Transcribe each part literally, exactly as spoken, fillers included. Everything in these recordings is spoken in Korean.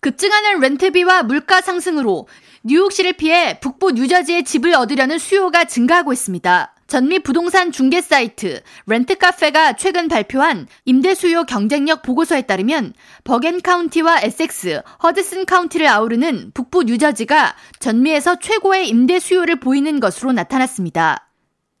급증하는 렌트비와 물가 상승으로 뉴욕시를 피해 북부 뉴저지에 집을 얻으려는 수요가 증가하고 있습니다. 전미 부동산 중개 사이트 렌트카페가 최근 발표한 임대수요 경쟁력 보고서에 따르면 버겐카운티와 에섹스, 허드슨카운티를 아우르는 북부 뉴저지가 전미에서 최고의 임대수요를 보이는 것으로 나타났습니다.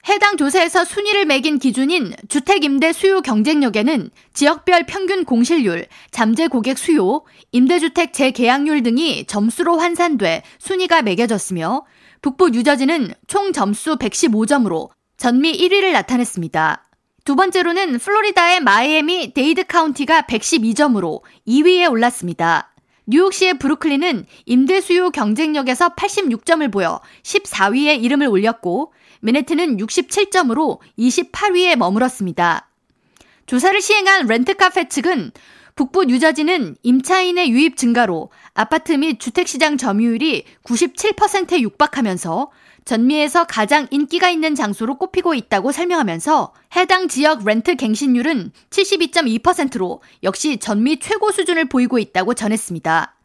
해당 조사에서 순위를 매긴 기준인 주택임대수요 경쟁력에는 지역별 평균 공실률, 잠재고객 수요, 임대주택 재계약률 등이 점수로 환산돼 순위가 매겨졌으며 북부 뉴저지는 총 점수 백십오 점으로 전미 일 위를 나타냈습니다. 두 번째로는 플로리다의 마이애미 데이드 카운티가 백십이 점으로 이 위에 올랐습니다. 뉴욕시의 브루클린은 임대수요 경쟁력에서 팔십육 점을 보여 십사 위에 이름을 올렸고 맨해튼은 육십칠 점으로 이십팔 위에 머물었습니다. 조사를 시행한 렌트카페 측은 북부 뉴저지는 임차인의 유입 증가로 아파트 및 주택시장 점유율이 구십칠 퍼센트에 육박하면서 전미에서 가장 인기가 있는 장소로 꼽히고 있다고 설명하면서 해당 지역 렌트 갱신율은 칠십이 점 이 퍼센트로 역시 전미 최고 수준을 보이고 있다고 전했습니다.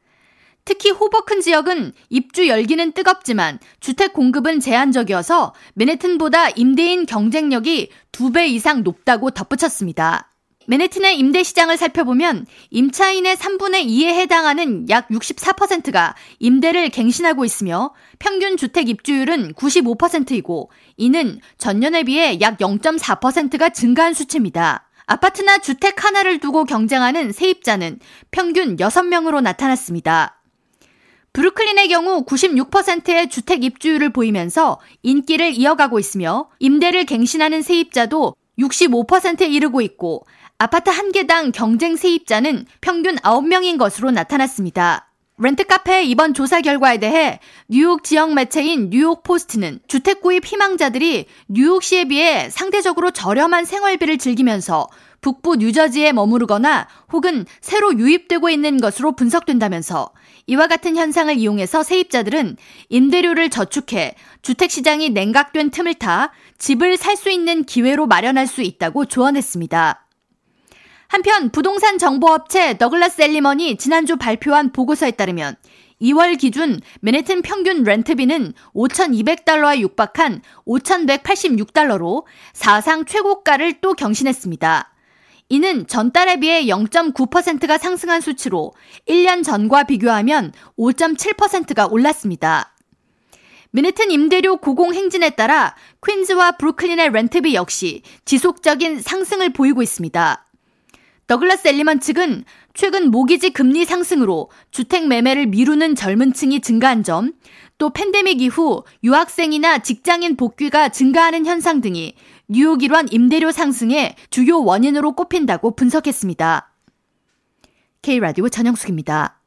특히 호보큰 지역은 입주 열기는 뜨겁지만 주택 공급은 제한적이어서 맨해튼보다 임대인 경쟁력이 두 배 이상 높다고 덧붙였습니다. 맨해튼의 임대시장을 살펴보면 임차인의 삼분의 이에 해당하는 약 육십사 퍼센트가 임대를 갱신하고 있으며 평균 주택 입주율은 구십오 퍼센트이고 이는 전년에 비해 약 영 점 사 퍼센트가 증가한 수치입니다. 아파트나 주택 하나를 두고 경쟁하는 세입자는 평균 여섯 명으로 나타났습니다. 브루클린의 경우 구십육 퍼센트의 주택 입주율을 보이면서 인기를 이어가고 있으며 임대를 갱신하는 세입자도 육십오 퍼센트에 이르고 있고 아파트 한 개당 경쟁 세입자는 평균 아홉 명인 것으로 나타났습니다. 렌트카페의 이번 조사 결과에 대해 뉴욕 지역 매체인 뉴욕포스트는 주택 구입 희망자들이 뉴욕시에 비해 상대적으로 저렴한 생활비를 즐기면서 북부 뉴저지에 머무르거나 혹은 새로 유입되고 있는 것으로 분석된다면서 이와 같은 현상을 이용해서 세입자들은 임대료를 저축해 주택시장이 냉각된 틈을 타 집을 살 수 있는 기회로 마련할 수 있다고 조언했습니다. 한편 부동산 정보업체 더글라스 엘리먼이 지난주 발표한 보고서에 따르면 이월 기준 맨해튼 평균 렌트비는 오천이백 달러에 육박한 오천백팔십육 달러로 사상 최고가를 또 경신했습니다. 이는 전달에 비해 영 점 구 퍼센트가 상승한 수치로 일 년 전과 비교하면 오 점 칠 퍼센트가 올랐습니다. 맨해튼 임대료 고공 행진에 따라 퀸즈와 브루클린의 렌트비 역시 지속적인 상승을 보이고 있습니다. 더글라스 엘리먼 측은 최근 모기지 금리 상승으로 주택 매매를 미루는 젊은 층이 증가한 점, 또 팬데믹 이후 유학생이나 직장인 복귀가 증가하는 현상 등이 뉴욕 일원 임대료 상승의 주요 원인으로 꼽힌다고 분석했습니다. K-라디오 전영숙입니다.